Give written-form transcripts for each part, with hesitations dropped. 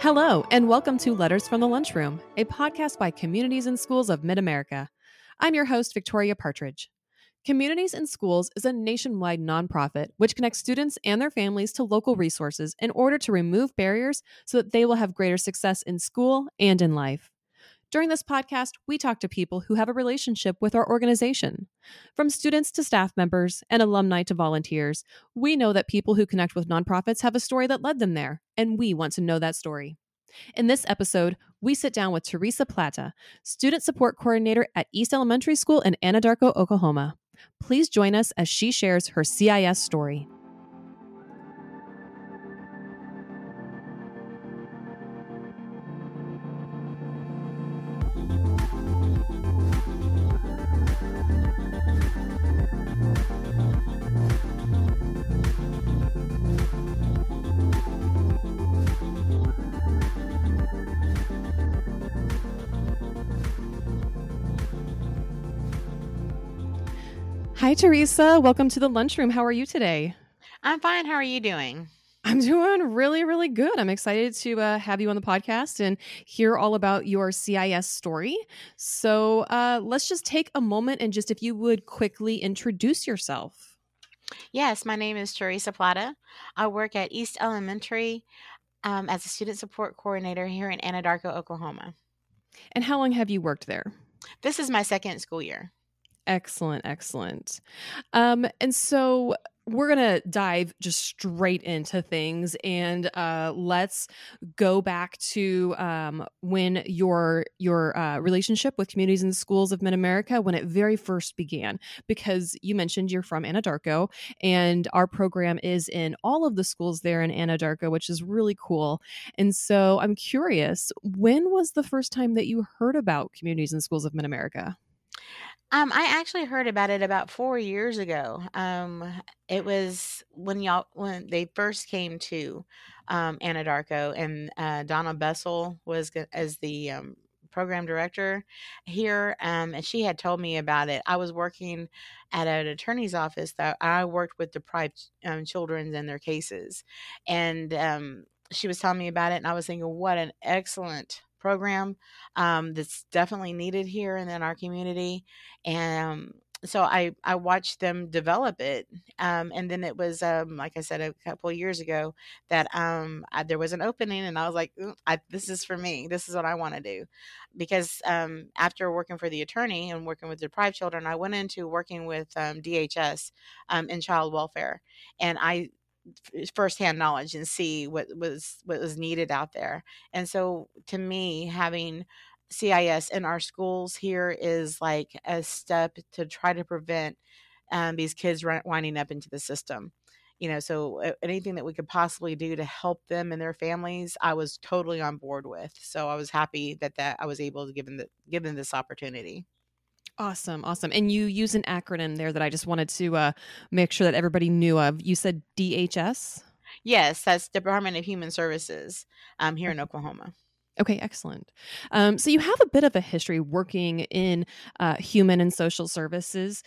Hello, and welcome to Letters from the Lunchroom, a podcast by Communities and Schools of Mid-America. I'm your host, Victoria Partridge. Communities and Schools is a nationwide nonprofit which connects students and their families to local resources in order to remove barriers so that they will have greater success in school and in life. During this podcast, we talk to people who have a relationship with our organization. From students to staff members and alumni to volunteers, we know that people who connect with nonprofits have a story that led them there, and we want to know that story. In this episode, we sit down with Teresa Plata, Student Support Coordinator at East Elementary School in Anadarko, Oklahoma. Please join us as she shares her CIS story. Hi, Teresa. Welcome to the lunchroom. How are you today? I'm fine. How are you doing? I'm doing really, really good. I'm excited to have you on the podcast and hear all about your CIS story. So let's just take a moment and just if you would quickly introduce yourself. Yes, my name is Teresa Plata. I work at East Elementary as a student support coordinator here in Anadarko, Oklahoma. And how long have you worked there? This is my second school year. Excellent, excellent. And so we're going to dive just straight into things, and let's go back to when your relationship with Communities and Schools of Mid-America, when it very first began, because you mentioned you're from Anadarko, and our program is in all of the schools there in Anadarko, which is really cool. And so I'm curious, when was the first time that you heard about Communities and Schools of Mid-America? I actually heard about it about 4 years ago. It was when they first came to Anadarko, and Donna Bessel was as the program director here, and she had told me about it. I was working at an attorney's office that I worked with deprived children and their cases, and she was telling me about it, and I was thinking, what an excellent program that's definitely needed here and in our community. And so I watched them develop it. And then it was, like I said, a couple of years ago that there was an opening, and I was like, this is for me. This is what I want to do. Because after working for the attorney and working with deprived children, I went into working with DHS in child welfare. And I firsthand knowledge and see what was needed out there. And so to me, having CIS in our schools here is like a step to try to prevent these kids winding up into the system. You know, so anything that we could possibly do to help them and their families, I was totally on board with. So I was happy that I was able to give them this opportunity. Awesome. Awesome. And you use an acronym there that I just wanted to make sure that everybody knew of. You said DHS? Yes, that's Department of Human Services here in Oklahoma. Okay, excellent. So you have a bit of a history working in human and social services.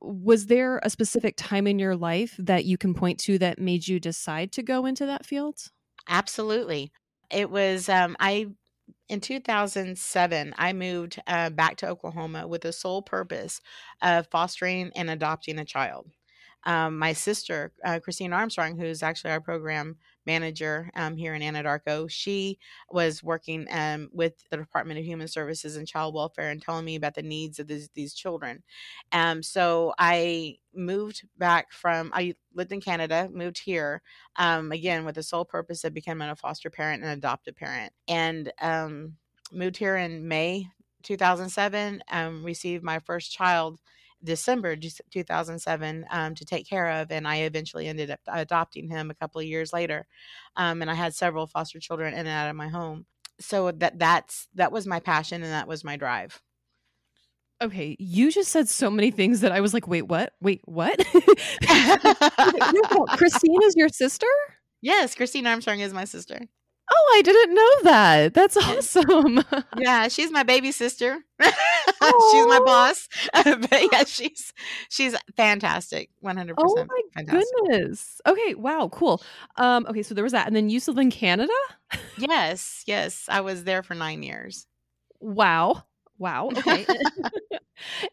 Was there a specific time in your life that you can point to that made you decide to go into that field? Absolutely. It was, In 2007, I moved back to Oklahoma with the sole purpose of fostering and adopting a child. My sister, Christine Armstrong, who's actually our program manager here in Anadarko, she was working with the Department of Human Services and Child Welfare and telling me about the needs of these children. So I moved back I lived in Canada, moved here, again, with the sole purpose of becoming a foster parent and adoptive parent, and moved here in May 2007, received my first child December 2007 to take care of, and I eventually ended up adopting him a couple of years later, and I had several foster children in and out of my home. So that was my passion, and that was my drive. Okay, you just said so many things that I was like, wait what Christine is your sister? Yes, Christine Armstrong is my sister. Oh, I didn't know that. That's awesome. Yeah, she's my baby sister. Oh. She's my boss. But yeah, she's fantastic. 100%. Oh my fantastic. Goodness. Okay, wow, cool. Okay, so there was that. And then you still in Canada? Yes. Yes. I was there for 9 years. Wow. Okay.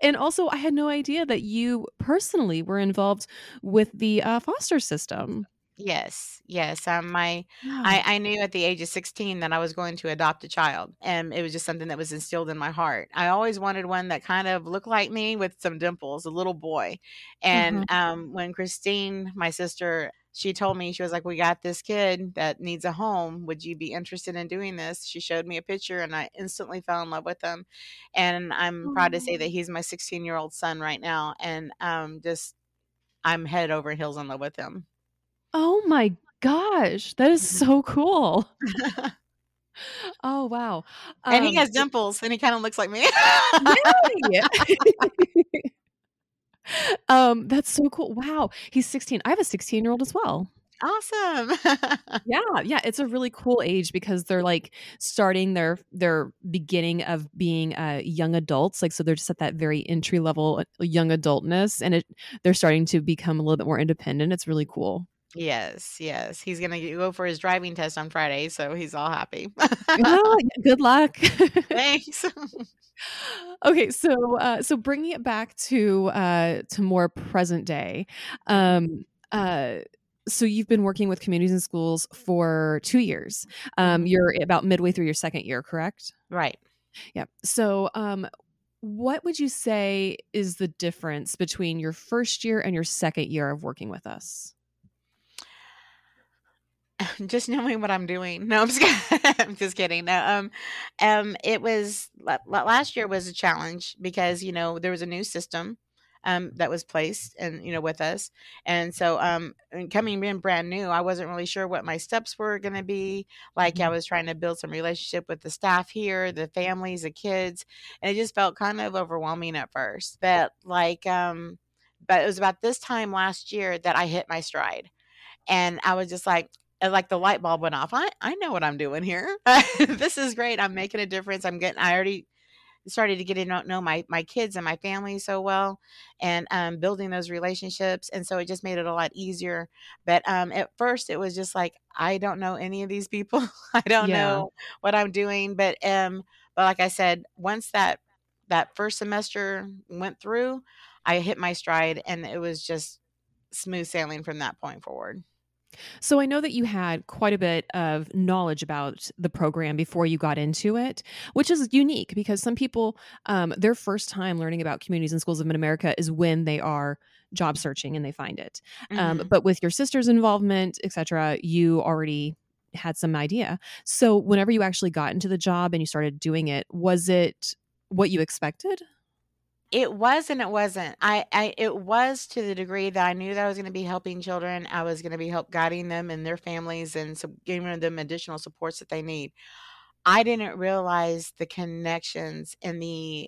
And also, I had no idea that you personally were involved with the foster system. Yes. I knew at the age of 16 that I was going to adopt a child, and it was just something that was instilled in my heart. I always wanted one that kind of looked like me with some dimples, a little boy. And when Christine, my sister, she told me, she was like, "We got this kid that needs a home. Would you be interested in doing this?" She showed me a picture, and I instantly fell in love with him. And I'm proud to say that he's my 16-year-old son right now. And I'm head over heels in love with him. Oh my gosh, that is so cool. Oh, wow. And he has dimples and he kind of looks like me. That's so cool. Wow. He's 16. I have a 16-year-old as well. Awesome. Yeah. It's a really cool age because they're like starting their beginning of being young adults. Like, so they're just at that very entry level young adultness, and they're starting to become a little bit more independent. It's really cool. Yes. He's going to go for his driving test on Friday, so he's all happy. Well, good luck. Thanks. Okay, so bringing it back to more present day. So you've been working with communities and schools for 2 years. You're about midway through your second year, correct? Right. Yeah. So what would you say is the difference between your first year and your second year of working with us? Just knowing what I'm doing. No, I'm just kidding. No, it was last year was a challenge because there was a new system that was placed and with us, and so coming in brand new, I wasn't really sure what my steps were going to be. Like, I was trying to build some relationship with the staff here, the families, the kids, and it just felt kind of overwhelming at first. But it was about this time last year that I hit my stride, and I was just like the light bulb went off. I know what I'm doing here. This is great. I'm making a difference. I already started to get to know my kids and my family so well, and building those relationships. And so it just made it a lot easier. But at first it was just like, I don't know any of these people. I don't know what I'm doing. But like I said, once that first semester went through, I hit my stride, and it was just smooth sailing from that point forward. So I know that you had quite a bit of knowledge about the program before you got into it, which is unique because some people, their first time learning about Communities and Schools of Mid-America is when they are job searching and they find it. But with your sister's involvement, et cetera, you already had some idea. So whenever you actually got into the job and you started doing it, was it what you expected? It was and it wasn't. It was to the degree that I knew that I was going to be helping children. I was going to be guiding them and their families and giving them additional supports that they need. I didn't realize the connections and the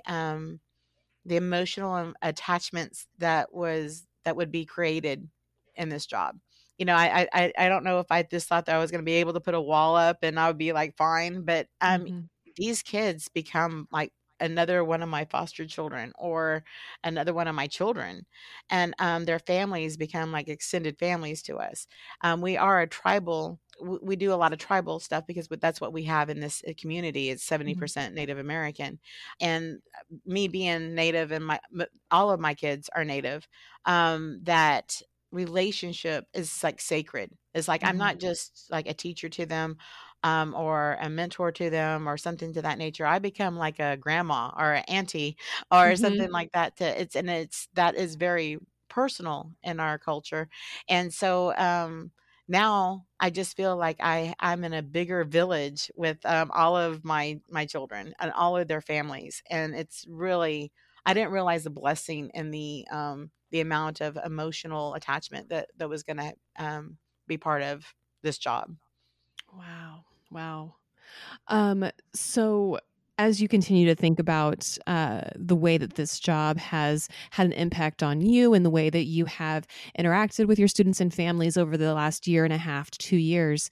emotional attachments that would be created in this job. I don't know if I just thought that I was going to be able to put a wall up and I would be like fine, but these kids become like another one of my foster children or another one of my children, and their families become like extended families to us. We are a tribal, we do a lot of tribal stuff because that's what we have in this community. It's 70% Native American, and me being Native and all of my kids are Native, that relationship is like sacred. It's like, I'm not just like a teacher to them, or a mentor to them or something to that nature. I become like a grandma or an auntie or something like that. That is very personal in our culture. And so now I just feel like I'm in a bigger village with all of my children and all of their families. And it's really, I didn't realize the blessing and the amount of emotional attachment that was going to be part of this job. Wow. So as you continue to think about the way that this job has had an impact on you and the way that you have interacted with your students and families over the last year and a half to 2 years,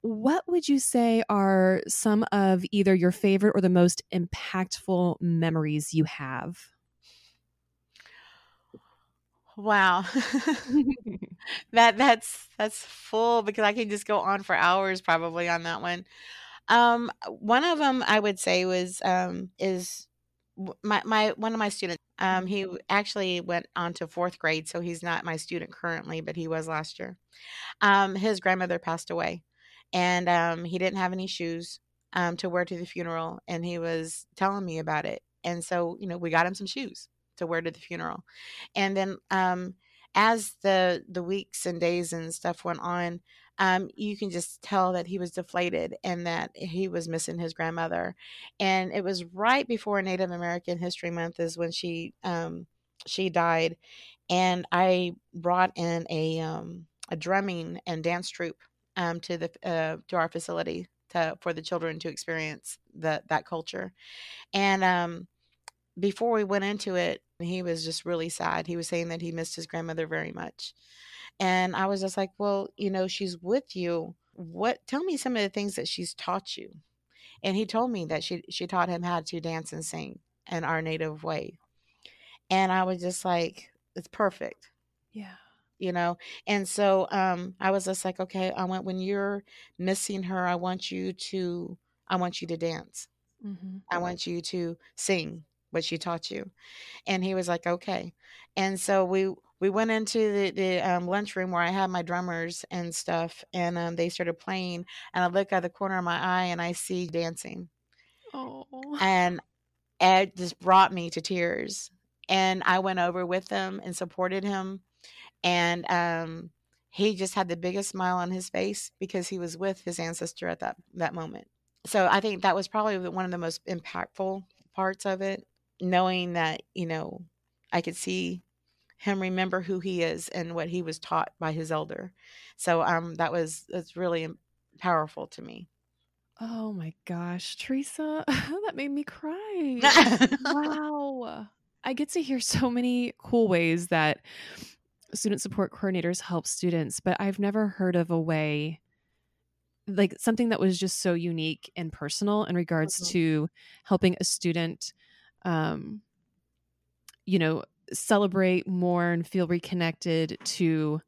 what would you say are some of either your favorite or the most impactful memories you have? Wow. That's full, because I can just go on for hours probably on that one. One of them I would say was is my one of my students. He actually went on to fourth grade, so he's not my student currently, but he was last year. His grandmother passed away, and he didn't have any shoes to wear to the funeral, and he was telling me about it. And so, you know, we got him some shoes to wear to the funeral. And then as the weeks and days and stuff went on, you can just tell that he was deflated and that he was missing his grandmother. And it was right before Native American History Month is when she died. And I brought in a drumming and dance troupe to our facility for the children to experience that culture. And before we went into it, he was just really sad. He was saying that he missed his grandmother very much. And I was just like, well, you know, she's with you. Tell me some of the things that she's taught you. And he told me that she taught him how to dance and sing in our native way. And I was just like, it's perfect. Yeah. You know? And so, I was just like, okay, when you're missing her, I want you to dance. Mm-hmm. I want you to sing what she taught you. And he was like, okay. And so we went into the lunchroom where I had my drummers and stuff, and they started playing, and I look out the corner of my eye and I see dancing. Oh. And it just brought me to tears. And I went over with him and supported him. And he just had the biggest smile on his face because he was with his ancestor at that moment. So I think that was probably one of the most impactful parts of it, knowing that, you know, I could see him remember who he is and what he was taught by his elder. So that's really powerful to me. Oh my gosh, Teresa, that made me cry. Wow. I get to hear so many cool ways that student support coordinators help students, but I've never heard of a way, like something that was just so unique and personal in regards to helping a student, you know, celebrate, mourn, feel reconnected to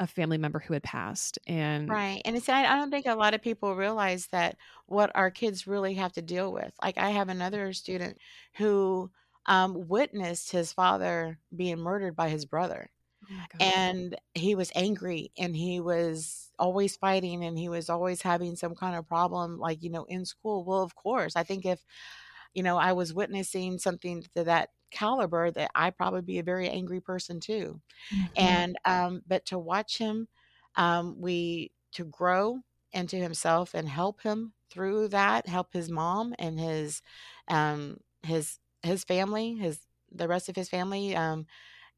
a family member who had passed. And right. And I don't think a lot of people realize that what our kids really have to deal with. Like, I have another student who witnessed his father being murdered by his brother. Oh my God. And he was angry, and he was always fighting, and he was always having some kind of problem, like, you know, in school. Well, of course, I think if, you know, I was witnessing something to that caliber, that I'd probably be a very angry person too. Mm-hmm. And, but to watch him, to grow into himself and help him through that, help his mom and his family, the rest of his family,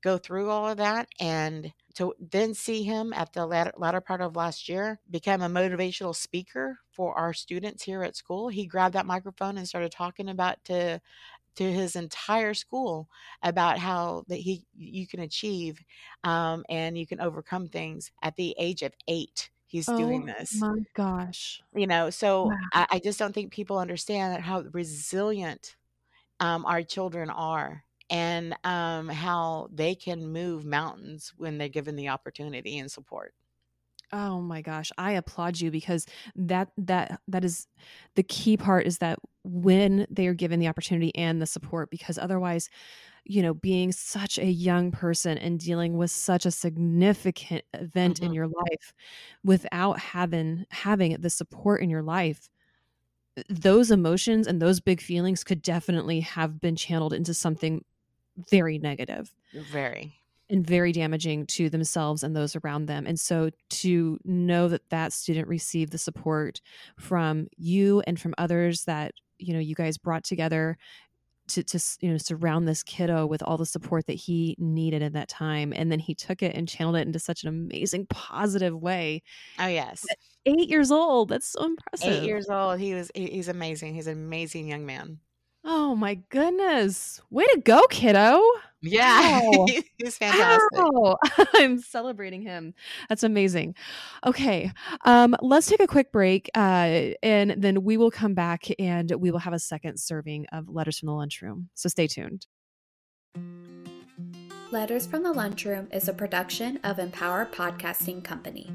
go through all of that. And to then see him at the latter part of last year become a motivational speaker for our students here at school. He grabbed that microphone and started talking about to his entire school about how that you can achieve and you can overcome things at the age of 8. He's doing this. Oh my gosh. You know, so wow. I just don't think people understand how resilient our children are, and how they can move mountains when they're given the opportunity and support. Oh my gosh. I applaud you, because that is the key part, is that when they are given the opportunity and the support, because otherwise, you know, being such a young person and dealing with such a significant event mm-hmm. in your life without having the support in your life, those emotions and those big feelings could definitely have been channeled into something very negative. Very damaging to themselves and those around them. And so to know that student received the support from you and from others that, you know, you guys brought together to you know, surround this kiddo with all the support that he needed at that time. And then he took it and channeled it into such an amazing, positive way. Oh, yes. At 8 years old. That's so impressive. 8 years old. He's amazing. He's an amazing young man. Oh my goodness. Way to go, kiddo. Yeah. Wow. He's fantastic. Wow. I'm celebrating him. That's amazing. Okay. Let's take a quick break and then we will come back and we will have a second serving of Letters from the Lunchroom. So stay tuned. Letters from the Lunchroom is a production of Empower Podcasting Company.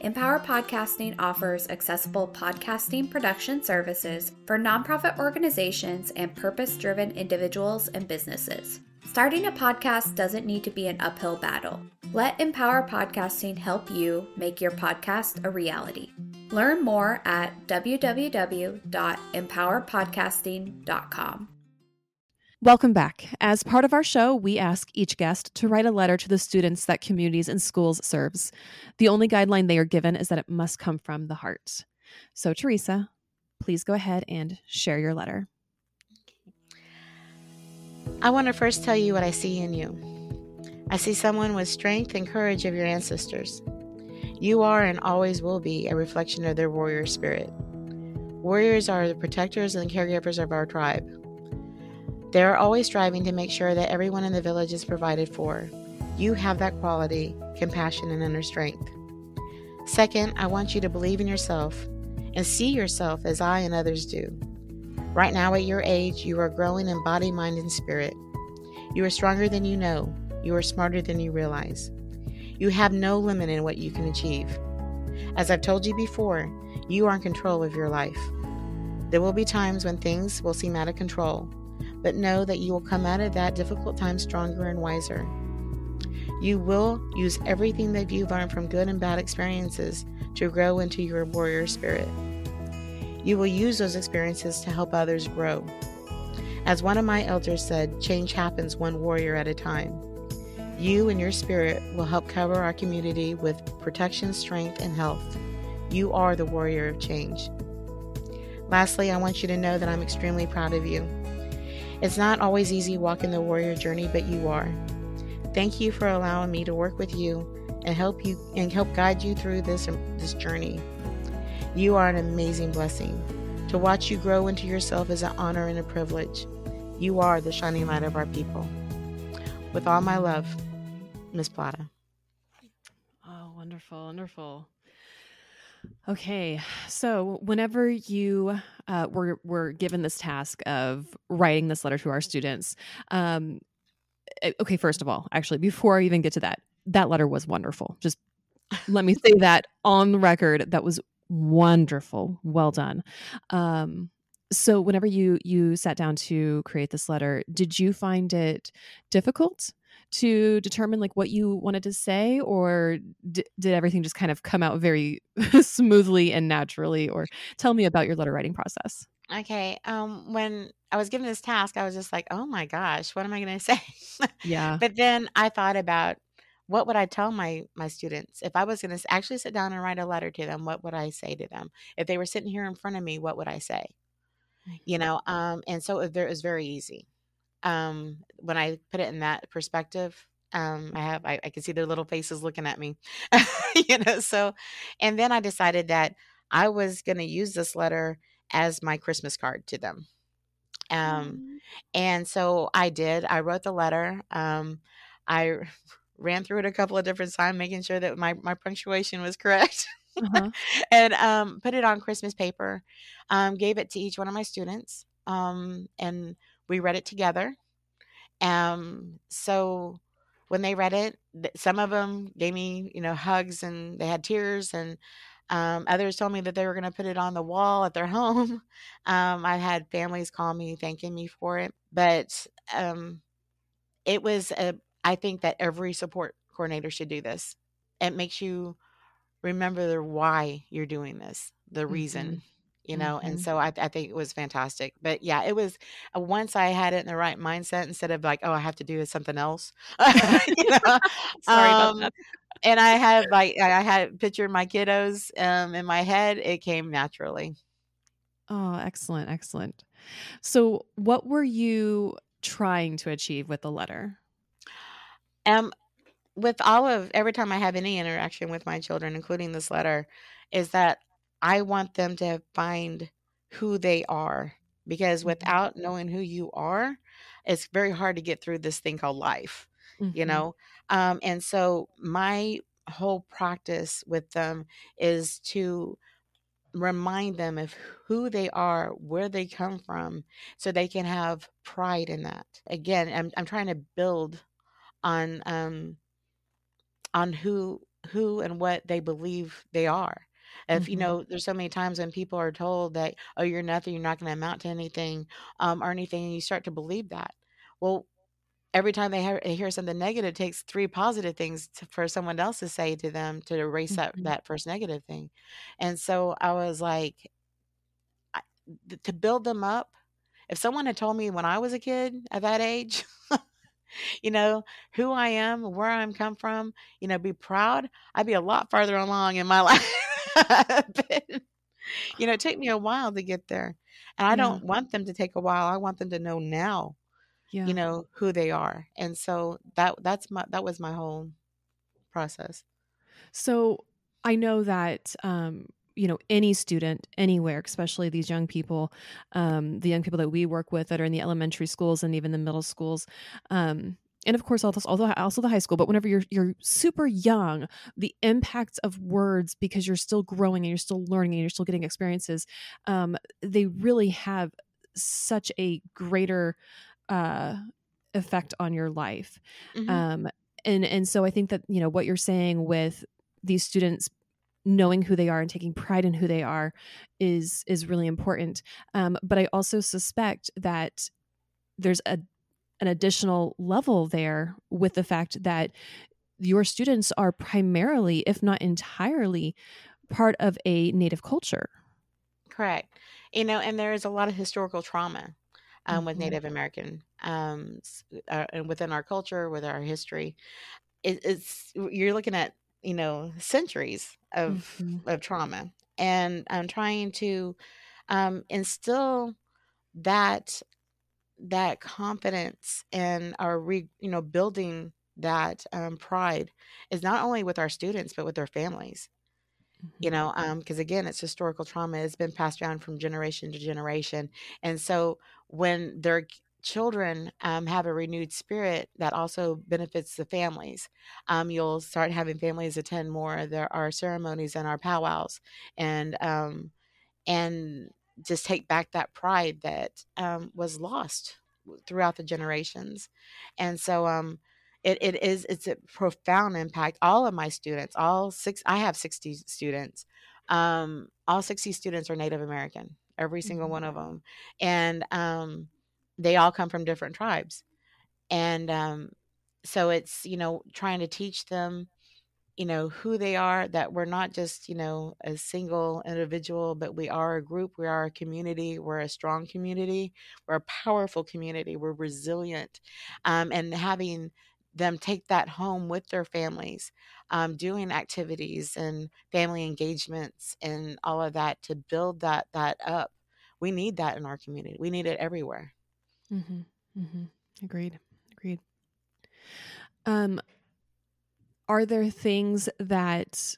Empower Podcasting offers accessible podcasting production services for nonprofit organizations and purpose-driven individuals and businesses. Starting a podcast doesn't need to be an uphill battle. Let Empower Podcasting help you make your podcast a reality. Learn more at www.empowerpodcasting.com. Welcome back. As part of our show, we ask each guest to write a letter to the students that Communities and Schools serves. The only guideline they are given is that it must come from the heart. So, Teresa, please go ahead and share your letter. I want to first tell you what I see in you. I see someone with strength and courage of your ancestors. You are and always will be a reflection of their warrior spirit. Warriors are the protectors and caregivers of our tribe. They are always striving to make sure that everyone in the village is provided for. You have that quality, compassion, and inner strength. Second, I want you to believe in yourself and see yourself as I and others do. Right now at your age, you are growing in body, mind, and spirit. You are stronger than you know. You are smarter than you realize. You have no limit in what you can achieve. As I've told you before, you are in control of your life. There will be times when things will seem out of control, but know that you will come out of that difficult time stronger and wiser. You will use everything that you've learned from good and bad experiences to grow into your warrior spirit. You will use those experiences to help others grow. As one of my elders said, change happens one warrior at a time. You and your spirit will help cover our community with protection, strength, and health. You are the warrior of change. Lastly, I want you to know that I'm extremely proud of you. It's not always easy walking the warrior journey, but you are. Thank you for allowing me to work with you and help guide you through this journey. You are an amazing blessing. To watch you grow into yourself is an honor and a privilege. You are the shining light of our people. With all my love, Miss Plata. Oh, wonderful, wonderful. Okay, so whenever you were given this task of writing this letter to our students, okay, first of all, actually, before I even get to that letter was wonderful. Just let me say that on the record, that was wonderful. Well done. So whenever you sat down to create this letter, did you find it difficult to determine like what you wanted to say, or did everything just kind of come out very smoothly and naturally? Or tell me about your letter writing process. Okay. When I was given this task, I was just like, oh my gosh, what am I going to say? Yeah. But then I thought about what would I tell my students? If I was going to actually sit down and write a letter to them, what would I say to them? If they were sitting here in front of me, what would I say? You know? And so it was very easy. When I put it in that perspective, I can see their little faces looking at me, you know, so, and then I decided that I was going to use this letter as my Christmas card to them. And so I did, I wrote the letter. I ran through it a couple of different times, making sure that my punctuation was correct. Uh-huh. And, put it on Christmas paper, gave it to each one of my students. And we read it together. So when they read it, some of them gave me, you know, hugs and they had tears, and others told me that they were going to put it on the wall at their home. I had families call me thanking me for it, but it was, I think that every support coordinator should do this. It makes you remember why you're doing this, the reason. Mm-hmm. You know, mm-hmm. And so I think it was fantastic. But yeah, it was once I had it in the right mindset, instead of like, oh, I have to do something else. You know? Sorry about that. And I had pictured my kiddos in my head. It came naturally. Oh, excellent, excellent. So, what were you trying to achieve with the letter? With every time I have any interaction with my children, including this letter, is that I want them to find who they are, because without knowing who you are, it's very hard to get through this thing called life, mm-hmm. you know? And so my whole practice with them is to remind them of who they are, where they come from, so they can have pride in that. Again, I'm trying to build on who and what they believe they are. If, mm-hmm. you know, there's so many times when people are told that, oh, you're nothing, you're not going to amount to anything, or anything, and you start to believe that. Well, every time they hear something negative, it takes three positive things for someone else to say to them to erase mm-hmm. that first negative thing. And so I was like, to build them up, if someone had told me when I was a kid at that age, you know, who I am, where I'm come from, you know, be proud, I'd be a lot farther along in my life. But, you know, it took me a while to get there. And I don't want them to take a while. I want them to know now, you know, who they are. And so that was my whole process. So I know that, you know, any student anywhere, especially these young people, the young people that we work with that are in the elementary schools and even the middle schools, and of course, also the high school. But whenever you're super young, the impacts of words, because you're still growing and you're still learning and you're still getting experiences, they really have such a greater effect on your life. Mm-hmm. And so I think that, you know, what you're saying with these students knowing who they are and taking pride in who they are is really important. But I also suspect that there's an additional level there with the fact that your students are primarily, if not entirely, part of a Native culture. Correct. You know, and there is a lot of historical trauma with Native American and within our culture, with our history. It's you're looking at, you know, centuries of trauma, and I'm trying to instill that confidence and our building that pride is not only with our students, but with their families, you know, because again, it's historical trauma. It's been passed down from generation to generation. And so when their children have a renewed spirit, that also benefits the families. You'll start having families attend more of our ceremonies and our powwows and just take back that pride that was lost throughout the generations. And so it's a profound impact. All of my students, I have 60 students. All 60 students are Native American, every single one of them. And they all come from different tribes. And so it's, you know, trying to teach them, you know, who they are, that we're not just, you know, a single individual, but we are a group, we are a community, we're a strong community, we're a powerful community, we're resilient. And having them take that home with their families, doing activities and family engagements and all of that to build that up. We need that in our community. We need it everywhere. Mm-hmm. Mm-hmm. Agreed. Are there things that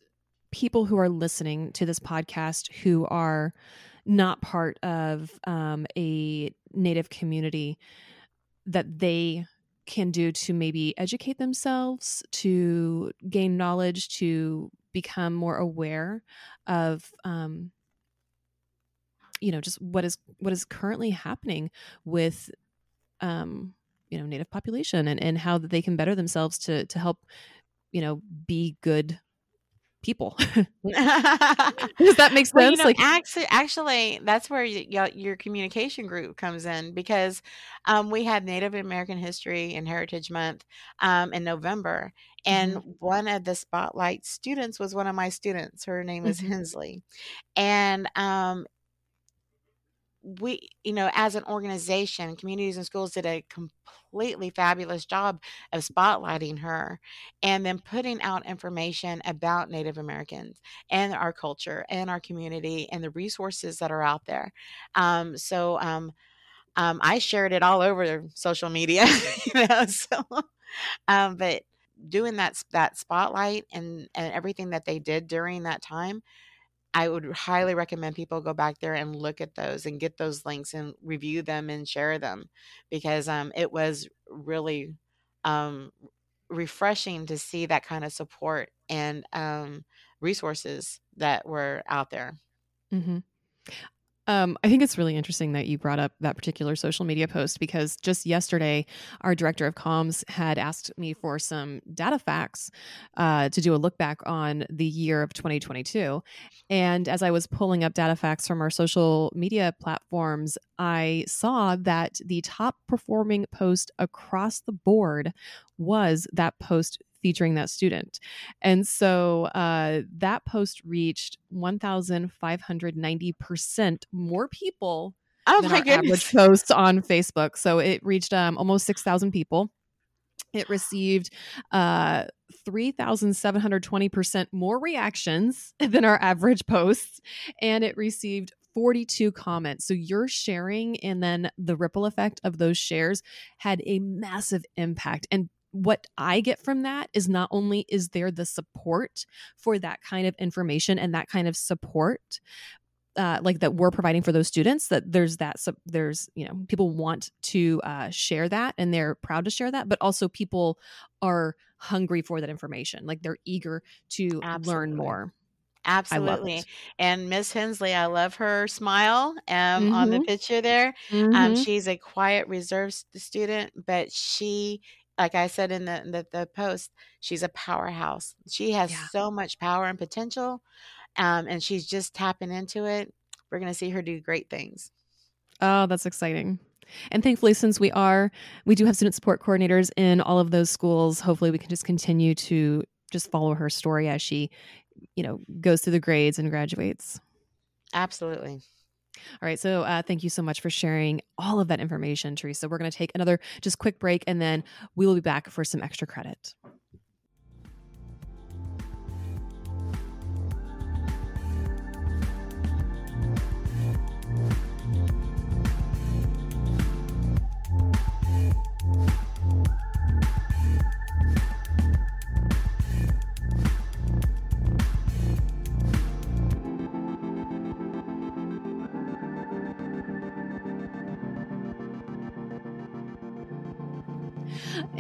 people who are listening to this podcast who are not part of a Native community that they can do to maybe educate themselves, to gain knowledge, to become more aware of, you know, just what is currently happening with, you know, Native population and how they can better themselves to help, you know, be good people? Does that make sense? Well, you know, like, actually, that's where your communication group comes in, because we had Native American History and Heritage Month in November. And one of the spotlight students was one of my students. Her name is Hensley. And we, you know, as an organization, Communities and Schools did a completely fabulous job of spotlighting her and then putting out information about Native Americans and our culture and our community and the resources that are out there. So I shared it all over social media, you know, so, but doing that spotlight and everything that they did during that time, I would highly recommend people go back there and look at those and get those links and review them and share them, because it was really refreshing to see that kind of support and resources that were out there. Mm-hmm. I think it's really interesting that you brought up that particular social media post, because just yesterday, our director of comms had asked me for some data facts to do a look back on the year of 2022. And as I was pulling up data facts from our social media platforms, I saw that the top performing post across the board was that post featuring that student. And so that post reached 1,590% more people than our average posts on Facebook. So it reached almost 6,000 people. It received 3,720% more reactions than our average posts. And it received 42 comments. So your sharing and then the ripple effect of those shares had a massive impact. And what I get from that is not only is there the support for that kind of information and that kind of support, like that we're providing for those students, that there's you know, people want to share that and they're proud to share that, but also people are hungry for that information. Like they're eager to learn more. Absolutely. And Miss Hensley, I love her smile on the picture there. Mm-hmm. She's a quiet, reserved student, but she, like I said in the post, she's a powerhouse. She has so much power and potential, and she's just tapping into it. We're going to see her do great things. Oh, that's exciting. And thankfully, since we do have student support coordinators in all of those schools, hopefully we can just continue to just follow her story as she, you know, goes through the grades and graduates. Absolutely. All right. So thank you so much for sharing all of that information, Teresa. We're going to take another just quick break, and then we will be back for some extra credit.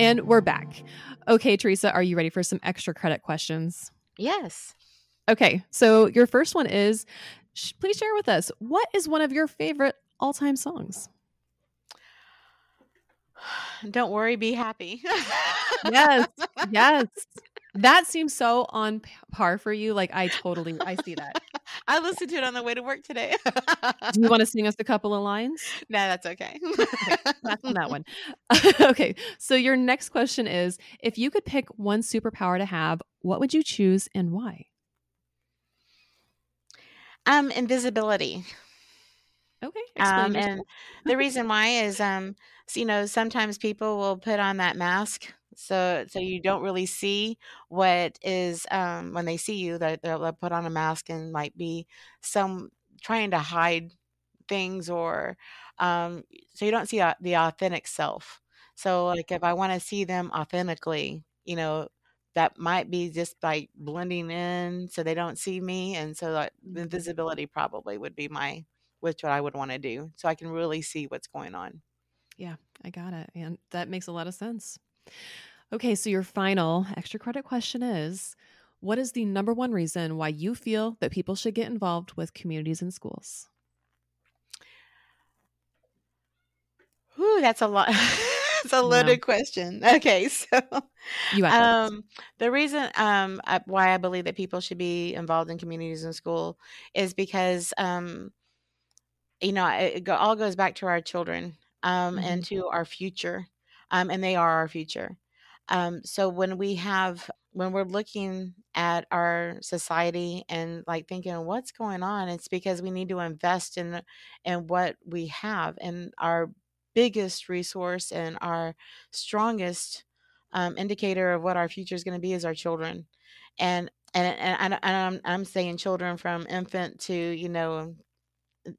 And we're back. Okay, Teresa, are you ready for some extra credit questions? Yes. Okay. So your first one is, please share with us, what is one of your favorite all-time songs? Don't worry, be happy. Yes. Yes. That seems so on par for you. Like I see that. I listened to it on the way to work today. Do you want to sing us a couple of lines? No, that's okay. That's on that one. Okay. So your next question is, if you could pick one superpower to have, what would you choose and why? Invisibility. Okay. And the reason why is, you know, sometimes people will put on that mask. So you don't really see what is, when they see you, they'll put on a mask and might be some trying to hide things, or so you don't see the authentic self. So like if I want to see them authentically, you know, that might be just like blending in so they don't see me. And so like invisibility probably would be which what I would want to do, so I can really see what's going on. Yeah, I got it. And that makes a lot of sense. Okay, so your final extra credit question is, what is the number one reason why you feel that people should get involved with communities and schools? Ooh, that's a lot. It's a loaded question. Okay, so you the reason why I believe that people should be involved in communities and school is because, you know, it all goes back to our children and to our future. And they are our future. So when we're looking at our society and like thinking what's going on, it's because we need to invest in what we have, and our biggest resource and our strongest indicator of what our future is going to be is our children. And I'm saying children from infant to, you know,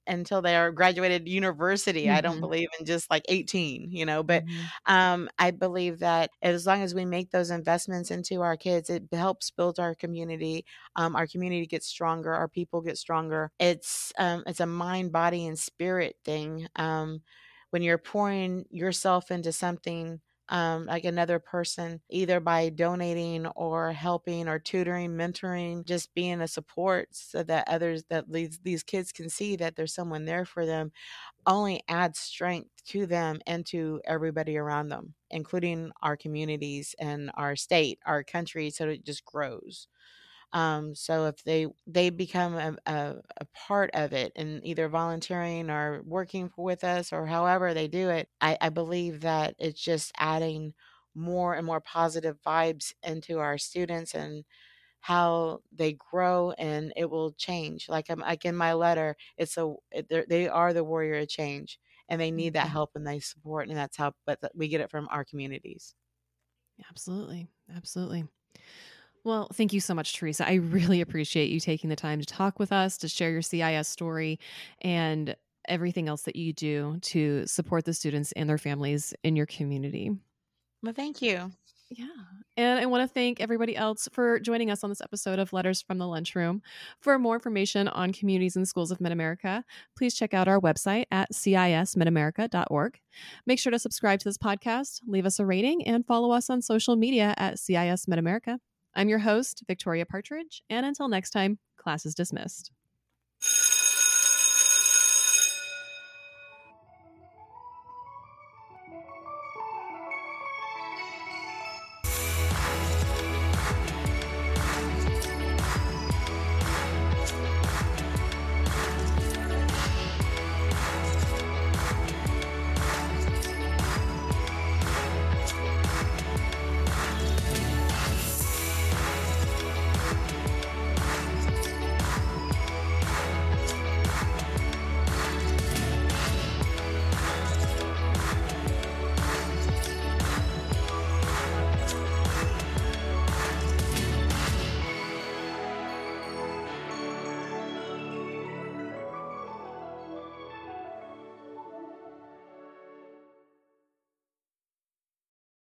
until they are graduated university. Mm-hmm. I don't believe in just like 18, you know, but I believe that as long as we make those investments into our kids, it helps build our community. Our community gets stronger. Our people get stronger. It's a mind, body, and spirit thing. When you're pouring yourself into something, like another person, either by donating or helping or tutoring, mentoring, just being a support so that others, that these kids can see that there's someone there for them, only adds strength to them and to everybody around them, including our communities and our state, our country. So it just grows. So if they become a part of it and either volunteering or working with us or however they do it, I believe that it's just adding more and more positive vibes into our students and how they grow, and it will change. Like in my letter, they are the warrior of change, and they need that help and they support, and that's how, but we get it from our communities. Absolutely. Absolutely. Well, thank you so much, Teresa. I really appreciate you taking the time to talk with us, to share your CIS story and everything else that you do to support the students and their families in your community. Well, thank you. Yeah. And I want to thank everybody else for joining us on this episode of Letters from the Lunchroom. For more information on Communities and Schools of Mid-America, please check out our website at cismidamerica.org. Make sure to subscribe to this podcast, leave us a rating, and follow us on social media at CIS Mid-America. I'm your host, Victoria Partridge, and until next time, class is dismissed.